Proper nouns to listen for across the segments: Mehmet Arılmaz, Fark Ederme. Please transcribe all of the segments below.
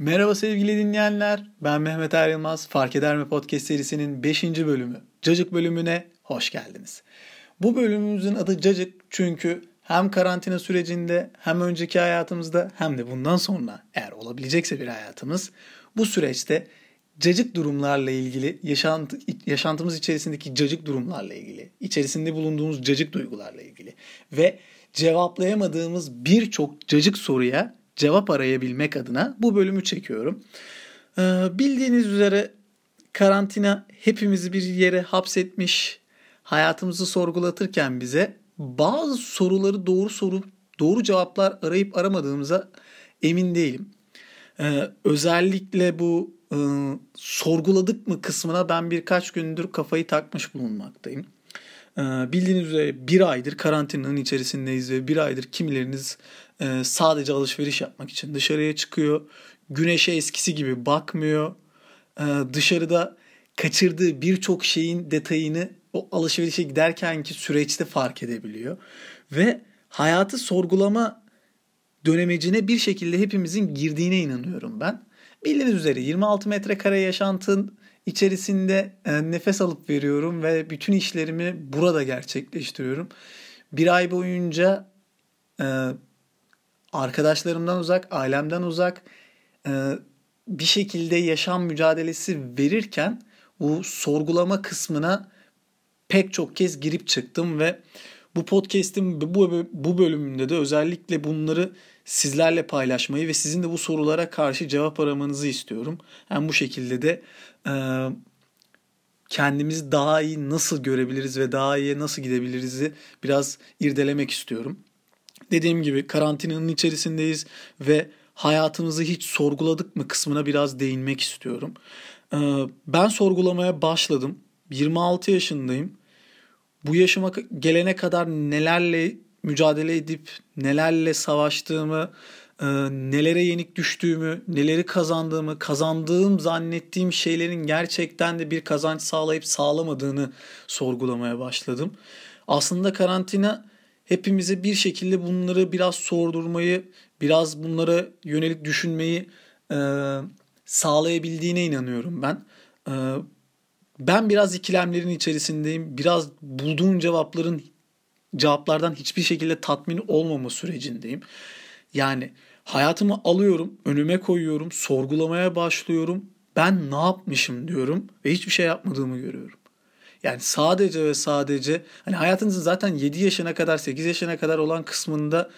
Merhaba sevgili dinleyenler, ben Mehmet Arılmaz. Fark Ederme podcast serisinin 5. bölümü, Cacık bölümüne hoş geldiniz. Bu bölümümüzün adı Cacık çünkü hem karantina sürecinde, hem önceki hayatımızda, hem de bundan sonra eğer olabilecekse bir hayatımız, bu süreçte cacık durumlarla ilgili, yaşantımız içerisindeki cacık durumlarla ilgili, içerisinde bulunduğumuz cacık duygularla ilgili ve cevaplayamadığımız birçok cacık soruya cevap arayabilmek adına bu bölümü çekiyorum. Bildiğiniz üzere karantina hepimizi bir yere hapsetmiş, hayatımızı sorgulatırken bize bazı soruları doğru cevaplar arayıp aramadığımıza emin değilim. Özellikle bu sorguladık mı kısmına ben birkaç gündür kafayı takmış bulunmaktayım. Bildiğiniz üzere bir aydır karantinanın içerisindeyiz ve bir aydır kimileriniz sadece alışveriş yapmak için dışarıya çıkıyor. Güneşe eskisi gibi bakmıyor. Dışarıda kaçırdığı birçok şeyin detayını o alışverişe giderkenki süreçte fark edebiliyor. Ve hayatı sorgulama dönemecine bir şekilde hepimizin girdiğine inanıyorum ben. Bildiğiniz üzere 26 metrekare yaşantın içerisinde nefes alıp veriyorum ve bütün işlerimi burada gerçekleştiriyorum. Bir ay boyunca arkadaşlarımdan uzak, ailemden uzak bir şekilde yaşam mücadelesi verirken bu sorgulama kısmına pek çok kez girip çıktım ve bu podcast'in bu bölümünde de özellikle bunları sizlerle paylaşmayı ve sizin de bu sorulara karşı cevap aramanızı istiyorum. Hem bu şekilde de kendimizi daha iyi nasıl görebiliriz ve daha iyiye nasıl gidebiliriz'i biraz irdelemek istiyorum. Dediğim gibi karantinanın içerisindeyiz ve hayatımızı hiç sorguladık mı kısmına biraz değinmek istiyorum. Ben sorgulamaya başladım. 26 yaşındayım. Bu yaşıma gelene kadar nelerle mücadele edip, nelerle savaştığımı, nelere yenik düştüğümü, neleri kazandığımı, kazandığım zannettiğim şeylerin gerçekten de bir kazanç sağlayıp sağlamadığını sorgulamaya başladım. Aslında karantina hepimize bir şekilde bunları biraz sordurmayı, biraz bunlara yönelik düşünmeyi sağlayabildiğine inanıyorum ben. Ben biraz ikilemlerin içerisindeyim. Biraz bulduğum cevaplardan hiçbir şekilde tatmin olmama sürecindeyim. Yani hayatımı alıyorum, önüme koyuyorum, sorgulamaya başlıyorum. Ben ne yapmışım diyorum ve hiçbir şey yapmadığımı görüyorum. Yani sadece ve sadece hani hayatınızın zaten 7 yaşına kadar, 8 yaşına kadar olan kısmında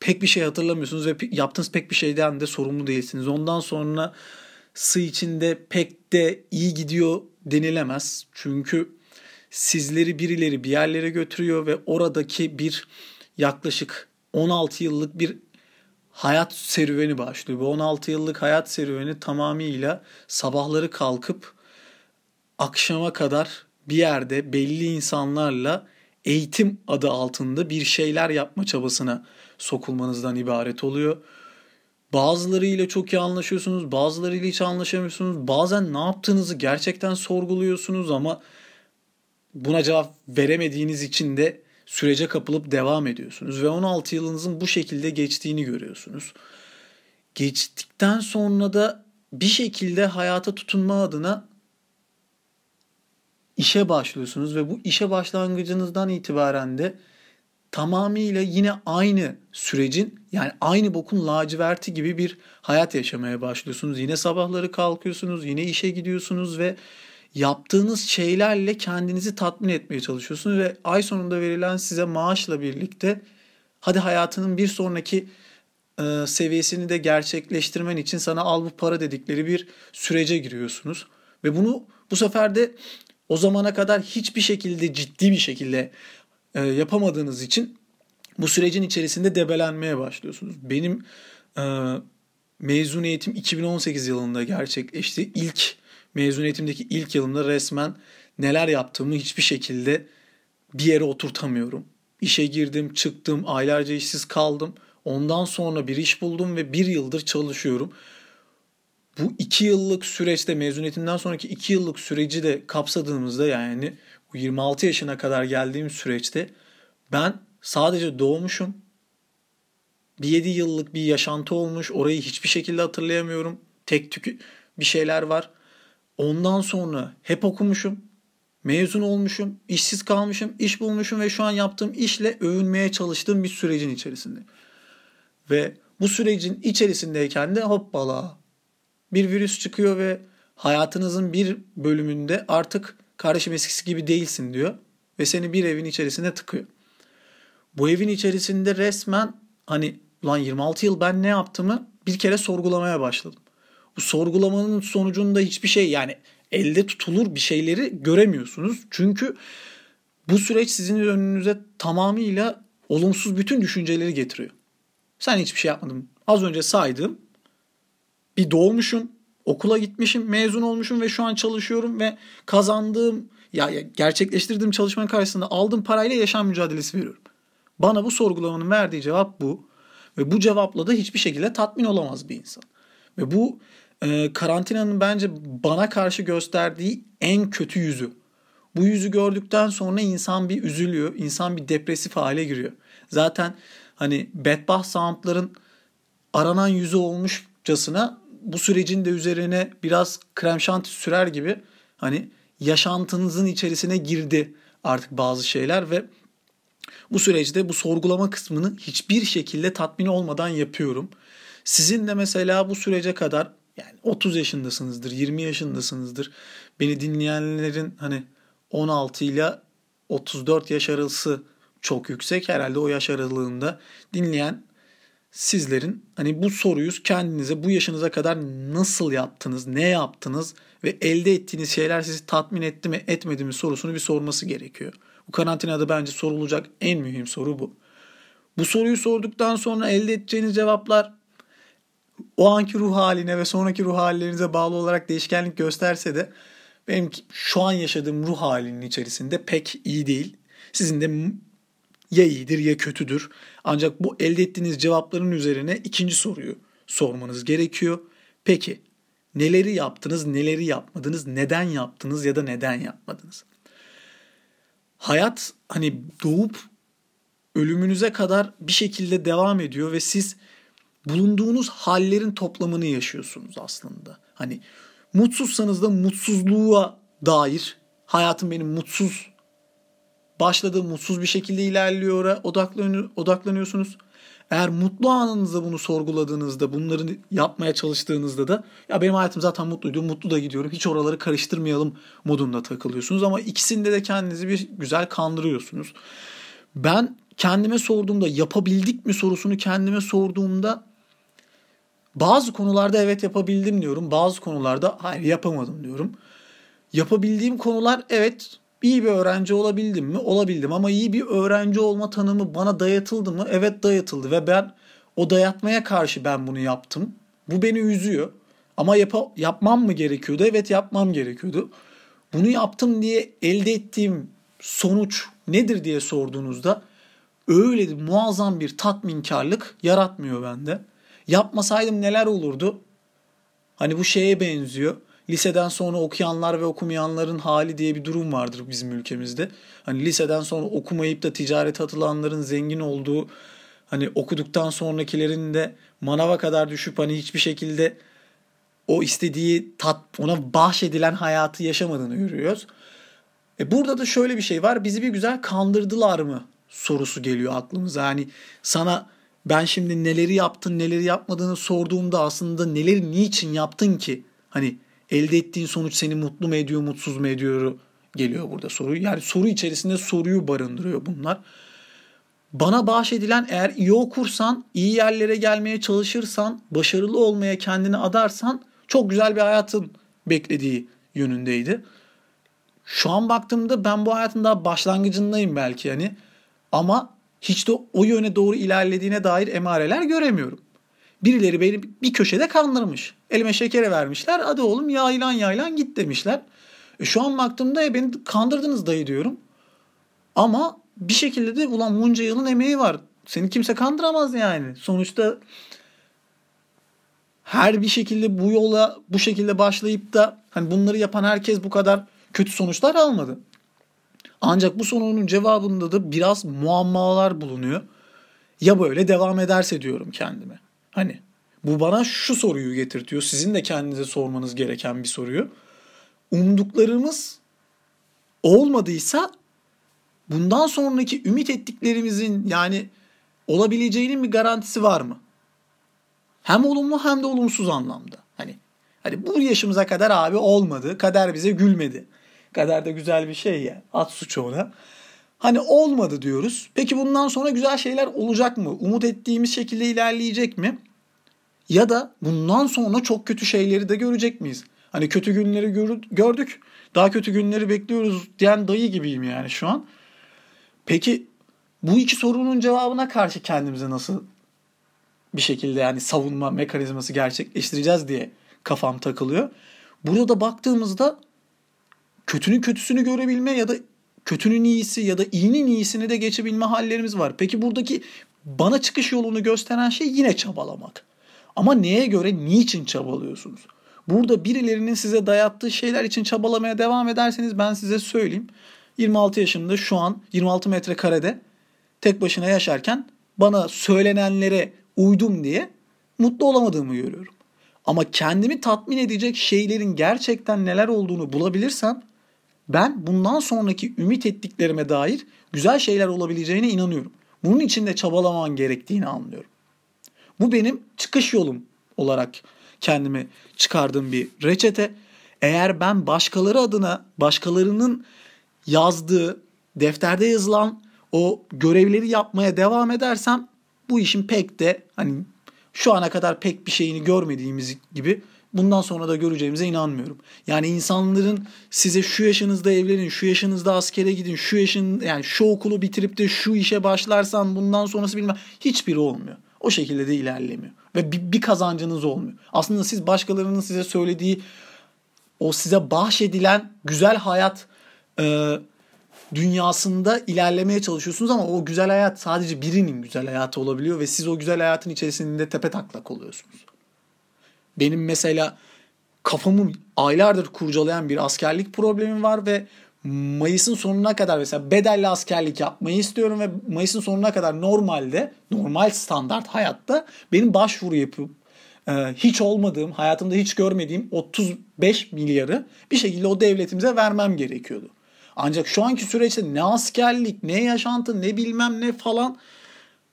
pek bir şey hatırlamıyorsunuz ve yaptığınız pek bir şeyden de sorumlu değilsiniz. Ondan sonrası içinde pek de iyi gidiyor denilemez. Çünkü sizleri birileri bir yerlere götürüyor ve oradaki bir yaklaşık 16 yıllık bir hayat serüveni başlıyor. Bu 16 yıllık hayat serüveni tamamıyla sabahları kalkıp akşama kadar bir yerde belli insanlarla eğitim adı altında bir şeyler yapma çabasına sokulmanızdan ibaret oluyor. Bazılarıyla çok iyi anlaşıyorsunuz, bazılarıyla hiç anlaşamıyorsunuz. Bazen ne yaptığınızı gerçekten sorguluyorsunuz ama buna cevap veremediğiniz için de sürece kapılıp devam ediyorsunuz. Ve 16 yılınızın bu şekilde geçtiğini görüyorsunuz. Geçtikten sonra da bir şekilde hayata tutunma adına işe başlıyorsunuz ve bu işe başlangıcınızdan itibaren de tamamıyla yine aynı sürecin yani aynı bokun laciverti gibi bir hayat yaşamaya başlıyorsunuz. Yine sabahları kalkıyorsunuz, yine işe gidiyorsunuz ve yaptığınız şeylerle kendinizi tatmin etmeye çalışıyorsunuz ve ay sonunda verilen size maaşla birlikte hadi hayatının bir sonraki seviyesini de gerçekleştirmen için sana al bu para dedikleri bir sürece giriyorsunuz. Ve bunu bu sefer de o zamana kadar hiçbir şekilde ciddi bir şekilde yapamadığınız için bu sürecin içerisinde debelenmeye başlıyorsunuz. Benim mezuniyetim 2018 yılında gerçekleşti. Mezuniyetimdeki ilk yılımda resmen neler yaptığımı hiçbir şekilde bir yere oturtamıyorum. İşe girdim, çıktım, aylarca işsiz kaldım. Ondan sonra bir iş buldum ve bir yıldır çalışıyorum. Bu 2 yıllık süreçte mezuniyetimden sonraki 2 yıllık süreci de kapsadığımızda yani 26 yaşına kadar geldiğim süreçte ben sadece doğmuşum. Bir 7 yıllık bir yaşantı olmuş. Orayı hiçbir şekilde hatırlayamıyorum. tek tük bir şeyler var. Ondan sonra hep okumuşum, mezun olmuşum, işsiz kalmışım, iş bulmuşum ve şu an yaptığım işle övünmeye çalıştığım bir sürecin içerisinde. Ve bu sürecin içerisindeyken de hoppala bir virüs çıkıyor ve hayatınızın bir bölümünde artık kardeşim eskisi gibi değilsin diyor ve seni bir evin içerisine tıkıyor. Bu evin içerisinde resmen hani ulan 26 yıl ben ne yaptığımı bir kere sorgulamaya başladım. Bu sorgulamanın sonucunda hiçbir şey yani elde tutulur bir şeyleri göremiyorsunuz. Çünkü bu süreç sizin önünüze tamamıyla olumsuz bütün düşünceleri getiriyor. Sen hiçbir şey yapmadın. Az önce saydım. Bir doğmuşum, okula gitmişim, mezun olmuşum ve şu an çalışıyorum ve kazandığım, ya gerçekleştirdiğim çalışmanın karşısında aldığım parayla yaşam mücadelesi veriyorum. Bana bu sorgulamanın verdiği cevap bu. Ve bu cevapla da hiçbir şekilde tatmin olamaz bir insan. Ve bu karantinanın bence bana karşı gösterdiği en kötü yüzü. Bu yüzü gördükten sonra insan bir üzülüyor, insan bir depresif hale giriyor. Zaten hani bedbaht soundların aranan yüzü olmuşçasına bu sürecin de üzerine biraz krem şanti sürer gibi hani yaşantınızın içerisine girdi artık bazı şeyler ve bu süreçte bu sorgulama kısmını hiçbir şekilde tatmin olmadan yapıyorum. Sizin de mesela bu sürece kadar yani 30 yaşındasınızdır, 20 yaşındasınızdır. Beni dinleyenlerin hani 16 ile 34 yaş arası çok yüksek. Herhalde o yaş aralığında dinleyen sizlerin hani bu soruyu kendinize bu yaşınıza kadar nasıl yaptınız, ne yaptınız ve elde ettiğiniz şeyler sizi tatmin etti mi, etmedi mi sorusunu bir sorması gerekiyor. Bu karantinada bence sorulacak en mühim soru bu. Bu soruyu sorduktan sonra elde edeceğiniz cevaplar o anki ruh haline ve sonraki ruh hallerinize bağlı olarak değişkenlik gösterse de benim şu an yaşadığım ruh halinin içerisinde pek iyi değil. Sizin de ya iyidir ya kötüdür. Ancak bu elde ettiğiniz cevapların üzerine ikinci soruyu sormanız gerekiyor. Peki neleri yaptınız, neleri yapmadınız, neden yaptınız ya da neden yapmadınız? Hayat hani doğup ölümünüze kadar bir şekilde devam ediyor ve siz bulunduğunuz hallerin toplamını yaşıyorsunuz aslında. Hani mutsuzsanız da mutsuzluğa dair hayatım benim mutsuz başladığı mutsuz bir şekilde ilerliyor odaklanıyorsunuz. Eğer mutlu anınızda bunu sorguladığınızda, bunları yapmaya çalıştığınızda da ya benim hayatım zaten mutluydu, mutlu da gidiyorum, hiç oraları karıştırmayalım modunda takılıyorsunuz. Ama ikisinde de kendinizi bir güzel kandırıyorsunuz. Ben kendime sorduğumda, yapabildik mi sorusunu kendime sorduğumda bazı konularda evet yapabildim diyorum, bazı konularda hayır yapamadım diyorum. Yapabildiğim konular evet iyi bir öğrenci olabildim mi? Olabildim ama iyi bir öğrenci olma tanımı bana dayatıldı mı? Evet dayatıldı ve ben o dayatmaya karşı ben bunu yaptım. Bu beni üzüyor ama yapmam mı gerekiyordu? Evet yapmam gerekiyordu. Bunu yaptım diye elde ettiğim sonuç nedir diye sorduğunuzda öyle muazzam bir tatminkarlık yaratmıyor bende. Yapmasaydım neler olurdu? Hani bu şeye benziyor. Liseden sonra okuyanlar ve okumayanların hali diye bir durum vardır bizim ülkemizde. Hani liseden sonra okumayıp da ticarete atılanların zengin olduğu, hani okuduktan sonrakilerin de manava kadar düşüp hani hiçbir şekilde o istediği ona bahşedilen hayatı yaşamadığını görüyoruz. Burada da şöyle bir şey var. Bizi bir güzel kandırdılar mı sorusu geliyor aklımıza. Yani sana ben şimdi neleri yaptın, neleri yapmadığını sorduğumda aslında neleri niçin yaptın ki? Hani elde ettiğin sonuç seni mutlu mu ediyor, mutsuz mu ediyor geliyor burada soru. Yani soru içerisinde soruyu barındırıyor bunlar. Bana bahşedilen eğer iyi okursan, iyi yerlere gelmeye çalışırsan, başarılı olmaya kendini adarsan çok güzel bir hayatın beklediği yönündeydi. Şu an baktığımda ben bu hayatın daha başlangıcındayım belki yani. Ama hiç de o yöne doğru ilerlediğine dair emareler göremiyorum. Birileri beni bir köşede kandırmış. Elime şekere vermişler. Hadi oğlum yaylan yaylan git demişler. Şu an baktığımda beni kandırdınız dayı diyorum. Ama bir şekilde de ulan bunca yılın emeği var. Seni kimse kandıramaz yani. Sonuçta her bir şekilde bu yola bu şekilde başlayıp da hani bunları yapan herkes bu kadar kötü sonuçlar almadı. Ancak bu sorunun cevabında da biraz muammalar bulunuyor. Ya böyle devam ederse diyorum kendime. Hani Bu bana şu soruyu getirtiyor. Sizin de kendinize sormanız gereken bir soruyu. Umduklarımız olmadıysa bundan sonraki ümit ettiklerimizin yani olabileceğinin bir garantisi var mı? Hem olumlu hem de olumsuz anlamda. Hani bu yaşımıza kadar abi olmadı. Kader bize gülmedi. Kader de güzel bir şey ya. At suçu ona. Hani olmadı diyoruz. Peki bundan sonra güzel şeyler olacak mı? Umut ettiğimiz şekilde ilerleyecek mi? Ya da bundan sonra çok kötü şeyleri de görecek miyiz? Hani kötü günleri gördük. Daha kötü günleri bekliyoruz diyen dayı gibiyim yani şu an. Peki bu iki sorunun cevabına karşı kendimize nasıl bir şekilde yani savunma mekanizması gerçekleştireceğiz diye kafam takılıyor. Burada da baktığımızda kötünün kötüsünü görebilme ya da kötünün iyisi ya da iyinin iyisini de geçebilme hallerimiz var. Peki buradaki bana çıkış yolunu gösteren şey yine çabalamak. Ama neye göre, niçin çabalıyorsunuz? Burada birilerinin size dayattığı şeyler için çabalamaya devam ederseniz ben size söyleyeyim. 26 yaşımda şu an 26 metrekarede tek başına yaşarken bana söylenenlere uydum diye mutlu olamadığımı görüyorum. Ama kendimi tatmin edecek şeylerin gerçekten neler olduğunu bulabilirsem ben bundan sonraki ümit ettiklerime dair güzel şeyler olabileceğine inanıyorum. Bunun için de çabalaman gerektiğini anlıyorum. Bu benim çıkış yolum olarak kendime çıkardığım bir reçete. Eğer ben başkaları adına, başkalarının yazdığı, defterde yazılan o görevleri yapmaya devam edersem bu işin pek de hani şu ana kadar pek bir şeyini görmediğimiz gibi bundan sonra da göreceğimize inanmıyorum. Yani insanların size şu yaşınızda evlenin, şu yaşınızda askere gidin, yani şu okulu bitirip de şu işe başlarsan bundan sonrası bilmem hiçbiri olmuyor. O şekilde de ilerlemiyor. Ve bir kazancınız olmuyor. Aslında siz başkalarının size söylediği, o size bahşedilen güzel hayat dünyasında ilerlemeye çalışıyorsunuz ama o güzel hayat sadece birinin güzel hayatı olabiliyor ve siz o güzel hayatın içerisinde tepetaklak oluyorsunuz. Benim mesela kafamı aylardır kurcalayan bir askerlik problemim var ve Mayıs'ın sonuna kadar mesela bedelli askerlik yapmayı istiyorum ve Mayıs'ın sonuna kadar normal standart hayatta benim başvuru yapıp hiç olmadığım, hayatımda hiç görmediğim 35 milyarı bir şekilde o devletimize vermem gerekiyordu. Ancak şu anki süreçte ne askerlik, ne yaşantı, ne bilmem ne falan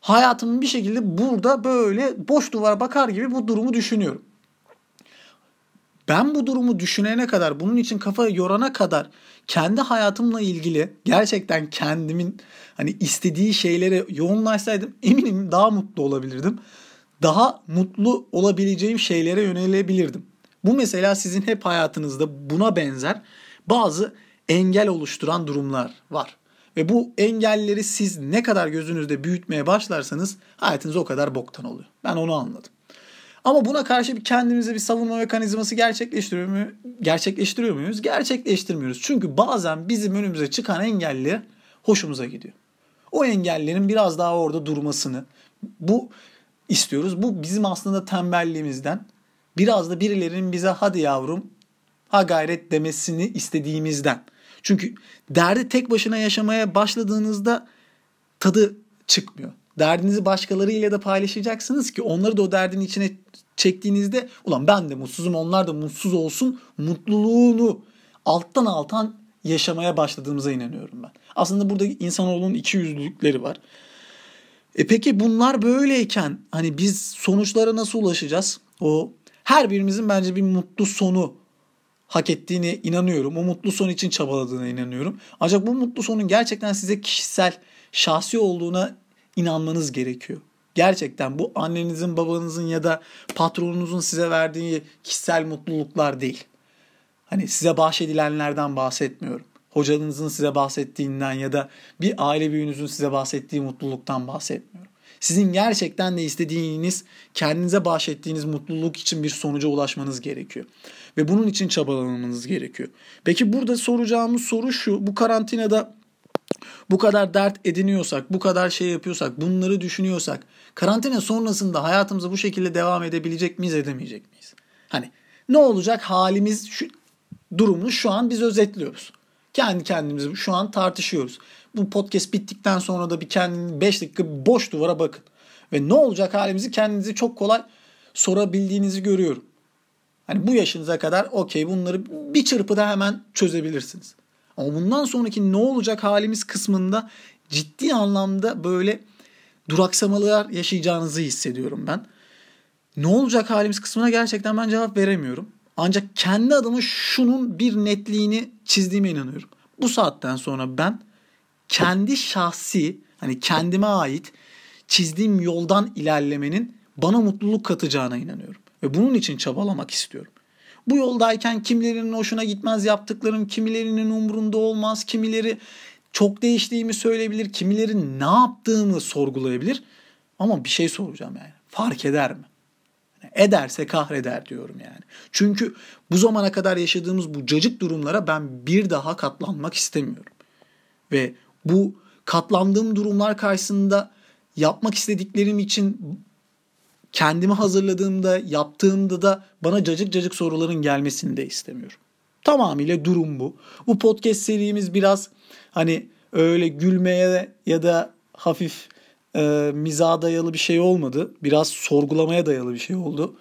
hayatımın bir şekilde burada böyle boş duvara bakar gibi bu durumu düşünüyorum. Ben bu durumu düşünene kadar, bunun için kafa yorana kadar kendi hayatımla ilgili gerçekten kendimin hani istediği şeylere yoğunlaşsaydım eminim daha mutlu olabilirdim. Daha mutlu olabileceğim şeylere yönelebilirdim. Bu mesela sizin hep hayatınızda buna benzer bazı engel oluşturan durumlar var. Ve bu engelleri siz ne kadar gözünüzde büyütmeye başlarsanız hayatınız o kadar boktan oluyor. Ben onu anladım. Ama buna karşı kendimize bir savunma mekanizması gerçekleştiriyor muyuz? Gerçekleştirmiyoruz. Çünkü bazen bizim önümüze çıkan engeller hoşumuza gidiyor. O engellerin biraz daha orada durmasını bu istiyoruz. Bu bizim aslında tembelliğimizden biraz da birilerinin bize hadi yavrum ha gayret demesini istediğimizden. Çünkü derdi tek başına yaşamaya başladığınızda tadı çıkmıyor. Derdinizi başkalarıyla da paylaşacaksınız ki onları da o derdin içine çektiğinizde ulan ben de mutsuzum onlar da mutsuz olsun mutluluğunu alttan yaşamaya başladığımıza inanıyorum ben. Aslında burada insanoğlunun ikiyüzlülükleri var. Peki bunlar böyleyken hani biz sonuçlara nasıl ulaşacağız? O her birimizin bence bir mutlu sonu hak ettiğine inanıyorum. O mutlu son için çabaladığına inanıyorum. Ancak bu mutlu sonun gerçekten size kişisel, şahsi olduğuna İnanmanız gerekiyor. Gerçekten bu annenizin, babanızın ya da patronunuzun size verdiği kişisel mutluluklar değil. Hani size bahşedilenlerden bahsetmiyorum. Hocanızın size bahsettiğinden ya da bir aile büyüğünüzün size bahsettiği mutluluktan bahsetmiyorum. Sizin gerçekten de istediğiniz, kendinize bahşettiğiniz mutluluk için bir sonuca ulaşmanız gerekiyor. Ve bunun için çabalamanız gerekiyor. Peki burada soracağımız soru şu. Bu karantinada bu kadar dert ediniyorsak, bu kadar şey yapıyorsak, bunları düşünüyorsak, karantina sonrasında hayatımıza bu şekilde devam edebilecek miyiz, edemeyecek miyiz? Hani ne olacak halimiz, durumunu şu an biz özetliyoruz. Kendi kendimizi şu an tartışıyoruz. Bu podcast bittikten sonra da bir kendini 5 dakika boş duvara bakın. Ve ne olacak halimizi kendinizi çok kolay sorabildiğinizi görüyorum. Hani bu yaşınıza kadar okey, bunları bir çırpıda hemen çözebilirsiniz. Ama bundan sonraki ne olacak halimiz kısmında ciddi anlamda böyle duraksamalar yaşayacağınızı hissediyorum ben. Ne olacak halimiz kısmına gerçekten ben cevap veremiyorum. Ancak kendi adıma şunun bir netliğini çizdiğime inanıyorum. Bu saatten sonra ben kendi şahsi, hani kendime ait çizdiğim yoldan ilerlemenin bana mutluluk katacağına inanıyorum. Ve bunun için çabalamak istiyorum. Bu yoldayken kimilerinin hoşuna gitmez yaptıklarım, kimilerinin umurunda olmaz, kimileri çok değiştiğimi söyleyebilir, kimileri ne yaptığımı sorgulayabilir. Ama bir şey soracağım yani. Fark eder mi? Ederse kahreder diyorum yani. Çünkü bu zamana kadar yaşadığımız bu cacık durumlara ben bir daha katlanmak istemiyorum. Ve bu katlandığım durumlar karşısında yapmak istediklerim için kendimi hazırladığımda, yaptığımda da bana cacık cacık soruların gelmesini de istemiyorum. Tamamıyla durum bu. Bu podcast serimiz biraz hani öyle gülmeye ya da hafif mizaha dayalı bir şey olmadı. Biraz sorgulamaya dayalı bir şey oldu.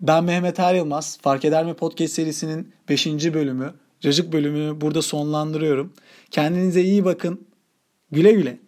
Ben Mehmet Arılmaz. Fark Ederme podcast serisinin 5. bölümü, cacık bölümünü burada sonlandırıyorum. Kendinize iyi bakın. Güle güle.